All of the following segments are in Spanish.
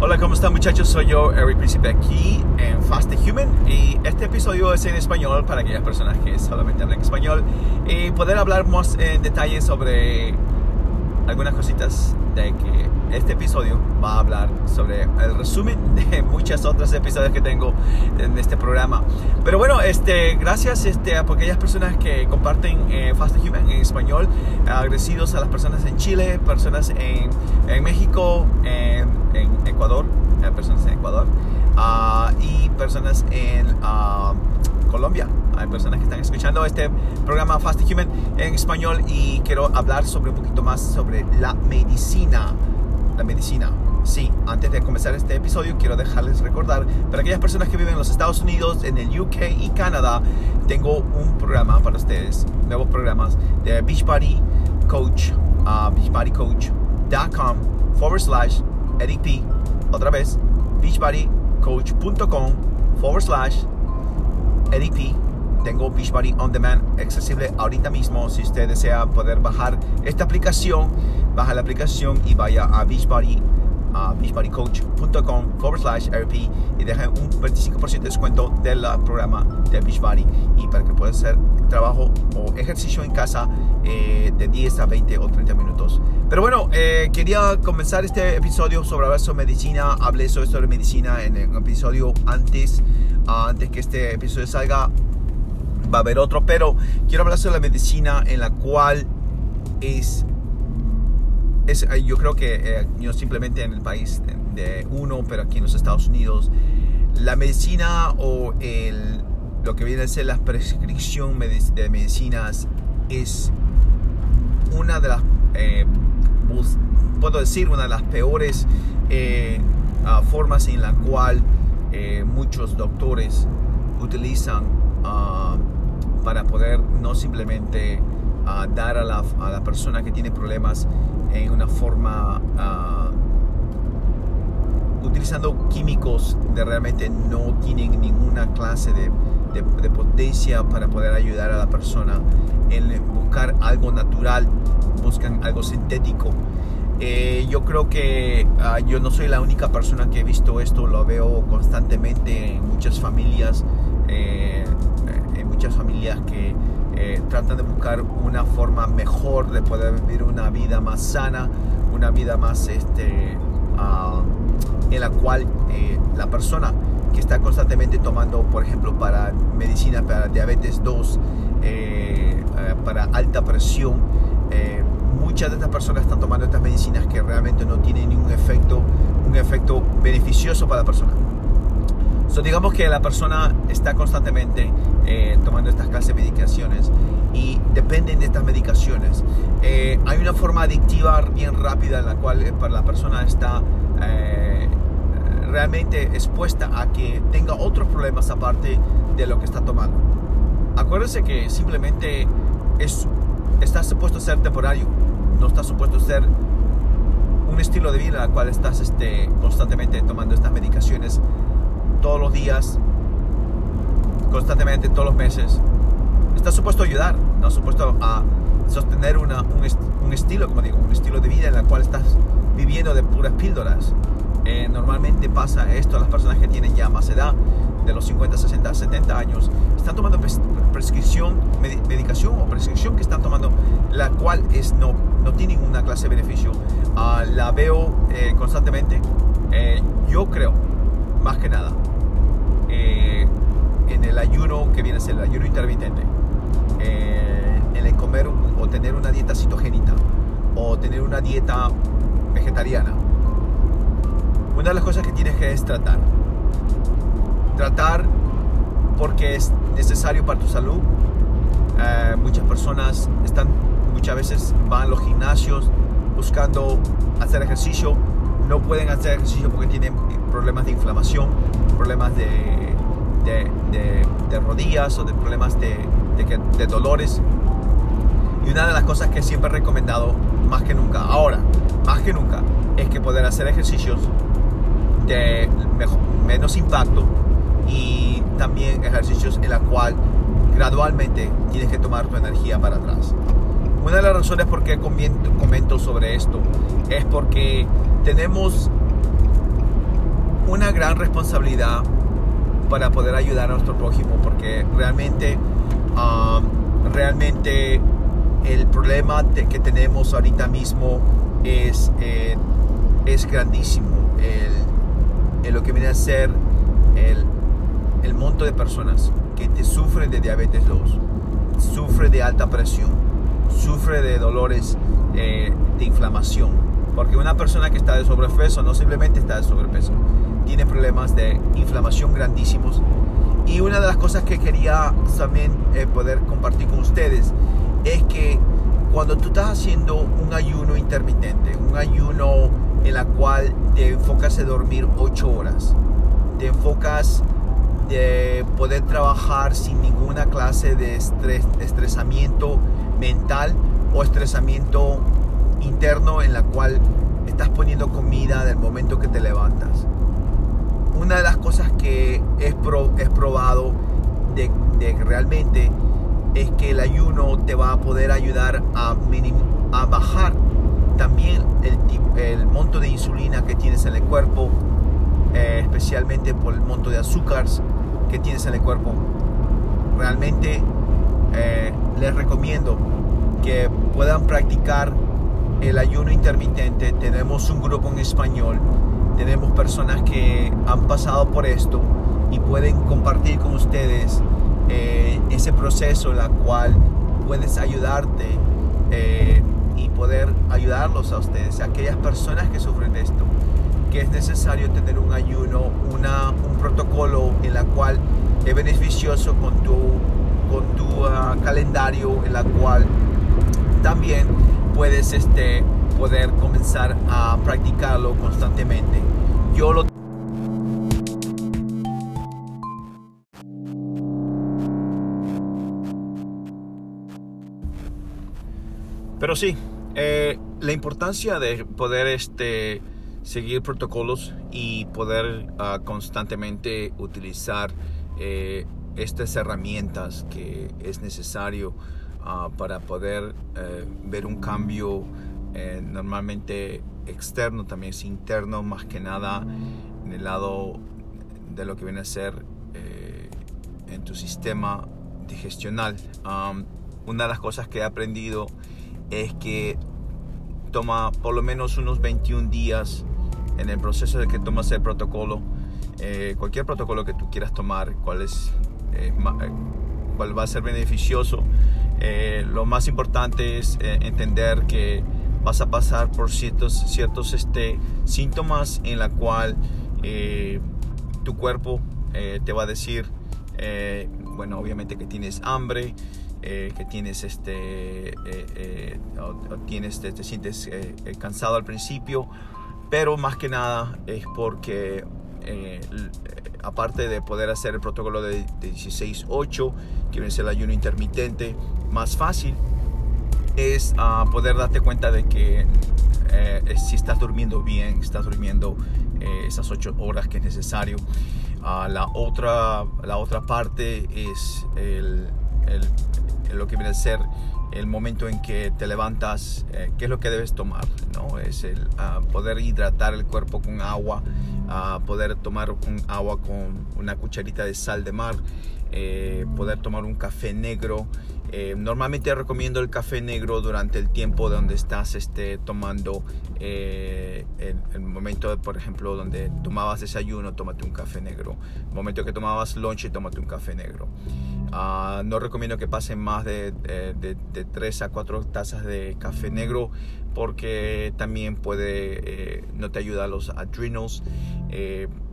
Hola, ¿cómo están, muchachos? Soy yo, Eric Príncipe, aquí en Fast the Human, y este episodio es en español para aquellas personas que solamente hablan español y poder hablar más en detalle sobre algunas cositas de que este episodio va a hablar sobre el resumen de muchas otras episodios que tengo en este programa. Pero bueno, gracias a aquellas personas que comparten Fast the Human en español. Agradecidos a las personas en Chile, personas en México, en Ecuador, personas en Ecuador y personas en Colombia. Hay personas que están escuchando este programa Fast the Human en español, y quiero hablar sobre un poquito más sobre la medicina. La medicina. Sí, antes de comenzar este episodio quiero dejarles recordar, para aquellas personas que viven en los Estados Unidos, en el UK y Canadá, tengo un programa para ustedes, nuevos programas de Beachbody Coach, beachbodycoach.com/EricP, otra vez, beachbodycoach.com/EricP. Tengo Beachbody On Demand accesible ahorita mismo. Si usted desea poder bajar esta aplicación, baja la aplicación y vaya a beachbodycoach.com/EricP y deja un 25% de descuento del programa de Beachbody, y para que pueda hacer trabajo o ejercicio en casa de 10 a 20 o 30 minutos. Pero bueno, quería comenzar este episodio sobre hablar sobre medicina. Hablé sobre medicina en el episodio antes que este episodio salga. Va a haber otro, pero quiero hablar sobre la medicina, en la cual es yo creo que no simplemente en el país de uno, pero aquí en los Estados Unidos, la medicina o lo que viene a ser la prescripción de medicinas es una de las, puedo decir, una de las peores formas en la cual muchos doctores utilizan para poder no simplemente dar a la persona que tiene problemas en una forma utilizando químicos que realmente no tienen ninguna clase de potencia para poder ayudar a la persona. En buscar algo natural, buscan algo sintético. Yo creo que yo no soy la única persona que he visto esto, lo veo constantemente en muchas familias. Muchas familias que tratan de buscar una forma mejor de poder vivir una vida más sana, una vida más en la cual la persona que está constantemente tomando, por ejemplo, para medicina para diabetes 2, para alta presión, muchas de estas personas están tomando estas medicinas que realmente no tienen ningún efecto, un efecto beneficioso para la persona. So, digamos que la persona está constantemente tomando estas clases de medicaciones y dependen de estas medicaciones. Hay una forma adictiva bien rápida en la cual para la persona está realmente expuesta a que tenga otros problemas aparte de lo que está tomando. Acuérdense que simplemente está supuesto a ser temporario, no está supuesto a ser un estilo de vida en el cual estás constantemente tomando estas medicaciones todos los días, constantemente, todos los meses. Está supuesto a ayudar, está supuesto a sostener un estilo, como digo, un estilo de vida en el cual estás viviendo de puras píldoras. Normalmente pasa esto a las personas que tienen ya más edad, de los 50, 60, 70 años, están tomando medicación que están tomando, la cual no tiene ninguna clase de beneficio. La veo constantemente. Yo creo, más que nada, en el ayuno que viene a ser el ayuno intermitente, en el comer o tener una dieta cetogénica o tener una dieta vegetariana. Una de las cosas que tienes que es tratar porque es necesario para tu salud. Muchas personas muchas veces van a los gimnasios buscando hacer ejercicio, no pueden hacer ejercicio porque tienen problemas de inflamación, problemas de rodillas o de problemas de dolores. Y una de las cosas que siempre he recomendado más que nunca, ahora más que nunca, es que poder hacer ejercicios de menos menos impacto, y también ejercicios en la cual gradualmente tienes que tomar tu energía para atrás. Una de las razones por qué comento sobre esto es porque tenemos una gran responsabilidad para poder ayudar a nuestro prójimo, porque realmente el problema que tenemos ahorita mismo es grandísimo. Lo que viene a ser el monto de personas que sufren de diabetes 2, sufren de alta presión, sufren de dolores de inflamación, porque una persona que está de sobrepeso no simplemente está de sobrepeso, tiene problemas de inflamación grandísimos. Y una de las cosas que quería también poder compartir con ustedes es que cuando tú estás haciendo un ayuno intermitente, un ayuno en la cual te enfocas en dormir 8 horas, te enfocas de poder trabajar sin ninguna clase de estresamiento mental o estresamiento interno, en la cual estás poniendo comida del momento que te levantas. Una de las cosas que es probado de realmente es que el ayuno te va a poder ayudar a bajar también el monto de insulina que tienes en el cuerpo, especialmente por el monto de azúcares que tienes en el cuerpo. Realmente les recomiendo que puedan practicar el ayuno intermitente. Tenemos un grupo en español, tenemos personas que han pasado por esto y pueden compartir con ustedes ese proceso en la cual puedes ayudarte y poder ayudarlos a ustedes, a aquellas personas que sufren de esto, que es necesario tener un ayuno, un protocolo en la cual es beneficioso con tu calendario, en la cual también puedes poder comenzar a practicarlo constantemente. Pero sí, la importancia de poder seguir protocolos y poder constantemente utilizar estas herramientas que es necesario para poder ver un cambio, normalmente externo, también es interno, más que nada en el lado de lo que viene a ser en tu sistema digestional. Una de las cosas que he aprendido es que toma por lo menos unos 21 días en el proceso de que tomas el protocolo, cualquier protocolo que tú quieras tomar, cuál va a ser beneficioso. Lo más importante es entender que vas a pasar por ciertos síntomas en la cual tu cuerpo te va a decir, bueno, obviamente que tienes hambre, que tienes te sientes cansado al principio, pero más que nada es porque aparte de poder hacer el protocolo de 16-8, que es el ayuno intermitente más fácil, es poder darte cuenta de que si estás durmiendo bien, estás durmiendo esas 8 horas que es necesario. La otra parte es lo que viene a ser el momento en que te levantas, qué es lo que debes tomar, ¿no? Es poder hidratar el cuerpo con agua, poder tomar un agua con una cucharita de sal de mar, poder tomar un café negro. Normalmente recomiendo el café negro durante el tiempo donde estás tomando, el momento, por ejemplo, donde tomabas desayuno, tómate un café negro. El momento que tomabas lunch, tómate un café negro. No recomiendo que pasen más de 3 a 4 tazas de café negro, porque también no te ayuda a los adrenals.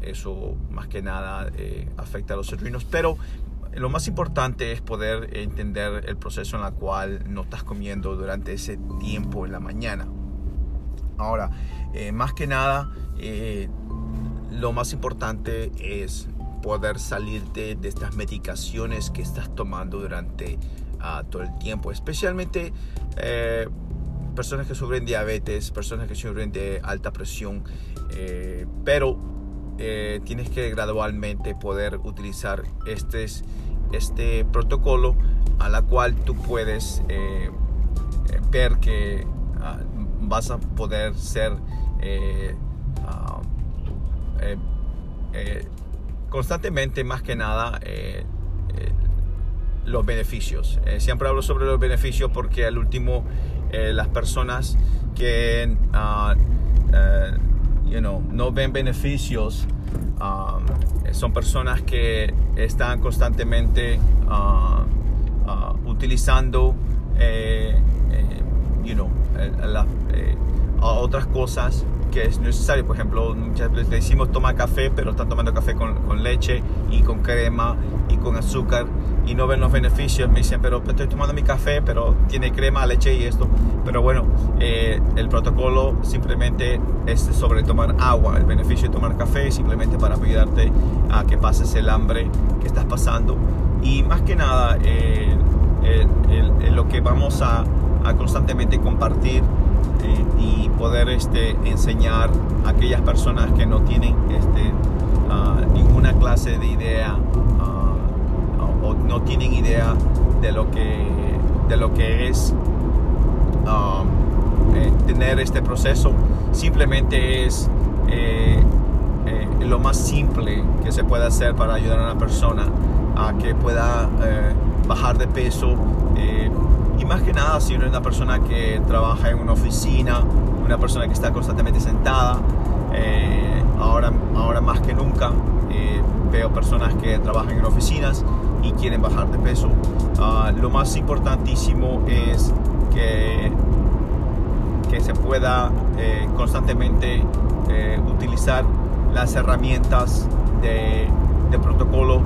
Eso más que nada afecta a los adrenals, pero lo más importante es poder entender el proceso en la cual no estás comiendo durante ese tiempo en la mañana. Ahora, más que nada, lo más importante es poder salirte de estas medicaciones que estás tomando durante todo el tiempo, especialmente personas que sufren diabetes, personas que sufren de alta presión, pero tienes que gradualmente poder utilizar este protocolo, a la cual tú puedes ver que vas a poder ser constantemente, más que nada, los beneficios. Siempre hablo sobre los beneficios porque al último las personas que no ven beneficios son personas que están constantemente utilizando otras cosas que es necesario. Por ejemplo, muchas veces le decimos toma café, pero están tomando café con leche y con crema y con azúcar y no ven los beneficios. Me dicen, pero estoy tomando mi café, pero tiene crema, leche y esto. Pero bueno, el protocolo simplemente es sobre tomar agua. El beneficio de tomar café es simplemente para ayudarte a que pases el hambre que estás pasando. Y más que nada, lo que vamos a constantemente compartir y poder enseñar a aquellas personas que no tienen ninguna clase de idea o no tienen idea de lo que es tener este proceso. Simplemente es lo más simple que se puede hacer para ayudar a una persona a que pueda bajar de peso, y más que nada si eres una persona que trabaja en una oficina, una persona que está constantemente sentada. Ahora más que nunca veo personas que trabajan en oficinas y quieren bajar de peso. Lo más importantísimo es que se pueda constantemente utilizar las herramientas de protocolo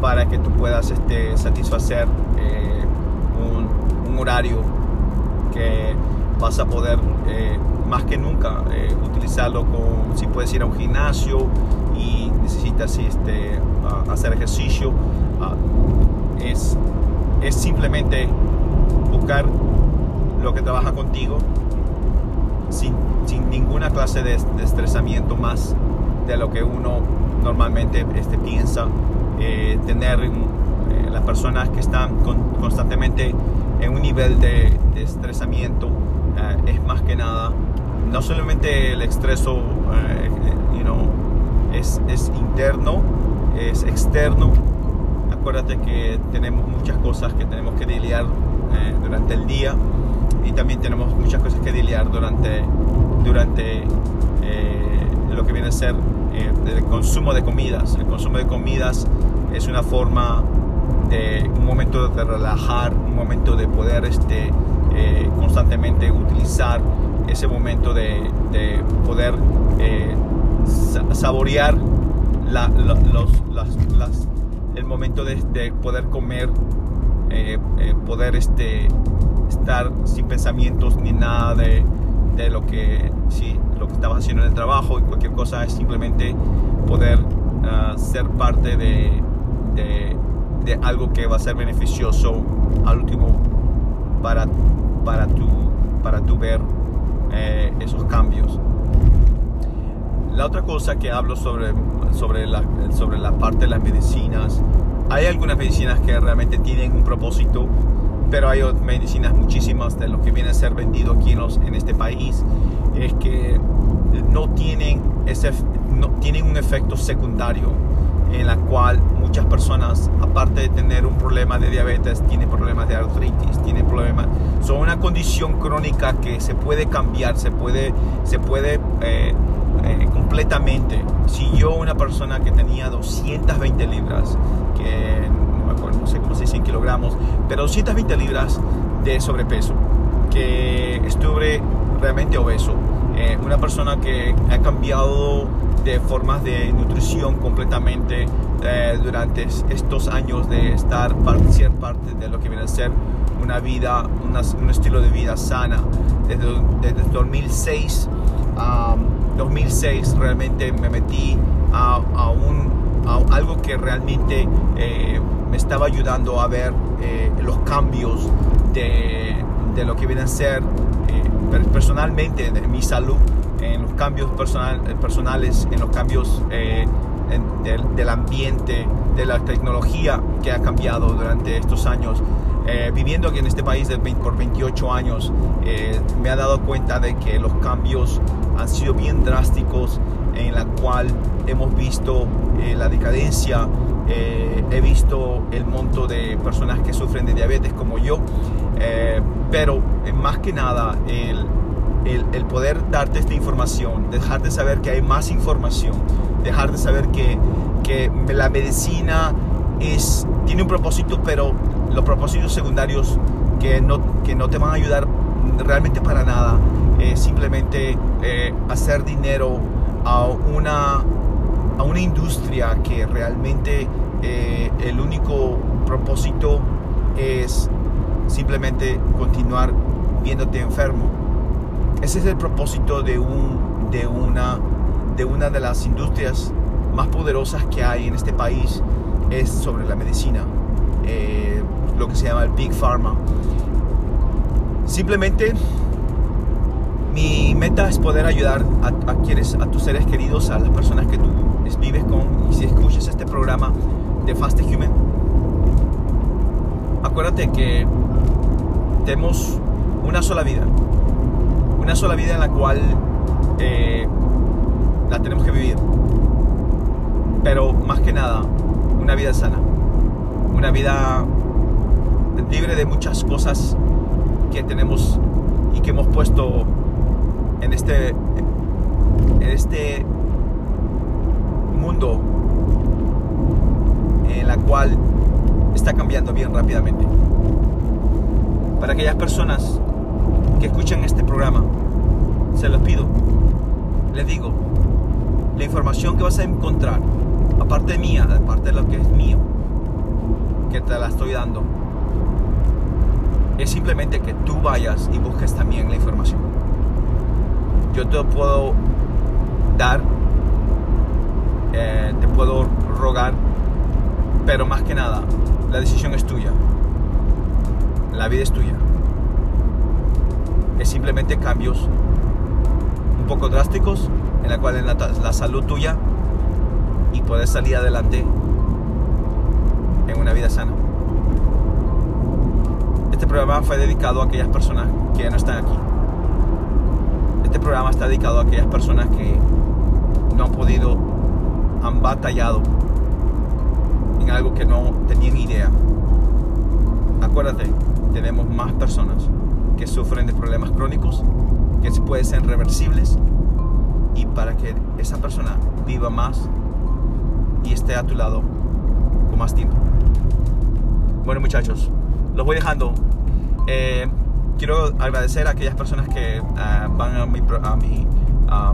para que tú puedas satisfacer un horario que vas a poder más que nunca utilizarlo si puedes ir a un gimnasio y necesitas hacer ejercicio. Es simplemente buscar lo que trabaja contigo sin ninguna clase de estresamiento más de lo que uno normalmente piensa. Tener las personas que están constantemente en un nivel de estresamiento es más que nada no solamente el estreso es interno, es externo. Acuérdate que tenemos muchas cosas que tenemos que lidiar durante el día, y también tenemos muchas cosas que lidiar durante lo que viene a ser el consumo de comidas. El consumo de comidas es una forma de un momento de relajar, un momento de poder constantemente utilizar ese momento de poder saborear el momento de poder comer, poder estar sin pensamientos ni nada de lo que estabas haciendo en el trabajo y cualquier cosa. Es simplemente poder ser parte de algo que va a ser beneficioso al último para tu ver esos cambios. La otra cosa que hablo sobre la parte de las medicinas: hay algunas medicinas que realmente tienen un propósito, pero hay otras medicinas, muchísimas de lo que viene a ser vendido aquí en este país, es que no tienen un efecto secundario, en la cual muchas personas, aparte de tener un problema de diabetes, tienen problemas de artritis, tienen problemas, son una condición crónica que se puede cambiar, se puede completamente. Si yo, una persona que tenía 220 libras, que no sé cómo se dice en kilogramos, pero 220 libras de sobrepeso, que estuve realmente obeso, una persona que ha cambiado de formas de nutrición completamente durante estos años de estar ser parte de lo que viene a ser una vida, un estilo de vida sana. Desde 2006 realmente me metí a algo que realmente me estaba ayudando a ver los cambios de lo que viene a ser personalmente de mi salud, en los cambios personales, en los cambios del ambiente, de la tecnología que ha cambiado durante estos años. Viviendo aquí en este país por 28 años, me he dado cuenta de que los cambios han sido bien drásticos, en la cual hemos visto la decadencia, he visto el monto de personas que sufren de diabetes como yo, pero más que nada el poder darte esta información, dejar de saber que hay más información, dejar de saber que la medicina tiene un propósito, pero los propósitos secundarios que no te van a ayudar realmente para nada, simplemente hacer dinero a una industria que realmente el único propósito es simplemente continuar viéndote enfermo. Ese es el propósito de una de las industrias más poderosas que hay en este país, es sobre la medicina, lo que se llama el Big Pharma. Simplemente mi meta es poder ayudar a tus seres queridos, a las personas que tú vives con, y si escuchas este programa de Fast the Human, acuérdate que tenemos una sola vida en la cual la tenemos que vivir, pero más que nada una vida sana, una vida libre de muchas cosas que tenemos y que hemos puesto en este mundo, en la cual está cambiando bien rápidamente. Para aquellas personas que escuchan este programa, se los pido, les digo, la información que vas a encontrar, aparte mía, aparte de lo que es mío, que te la estoy dando, es simplemente que tú vayas y busques también la información. Yo te puedo dar, te puedo rogar, pero más que nada, la decisión es tuya, la vida es tuya. Es simplemente cambios un poco drásticos en la cual es la salud tuya y poder salir adelante en una vida sana. Este programa fue dedicado a aquellas personas que ya no están aquí. Este programa está dedicado a aquellas personas que no han podido, han batallado en algo que no tenían idea. Acuérdate, tenemos más personas que sufren de problemas crónicos, que pueden ser reversibles, y para que esa persona viva más y esté a tu lado con más tiempo. Bueno, muchachos, los voy dejando. Quiero agradecer a aquellas personas que van a mi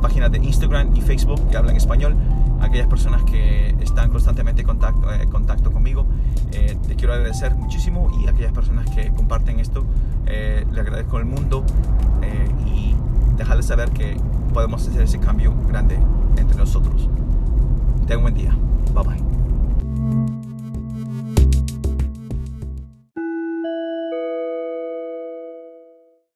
página de Instagram y Facebook, que hablan español, aquellas personas que están constantemente en contacto conmigo, te quiero agradecer muchísimo, y aquellas personas que comparten esto, le agradezco al mundo, y dejarles saber que podemos hacer ese cambio grande entre nosotros. Tengan un buen día. Bye bye.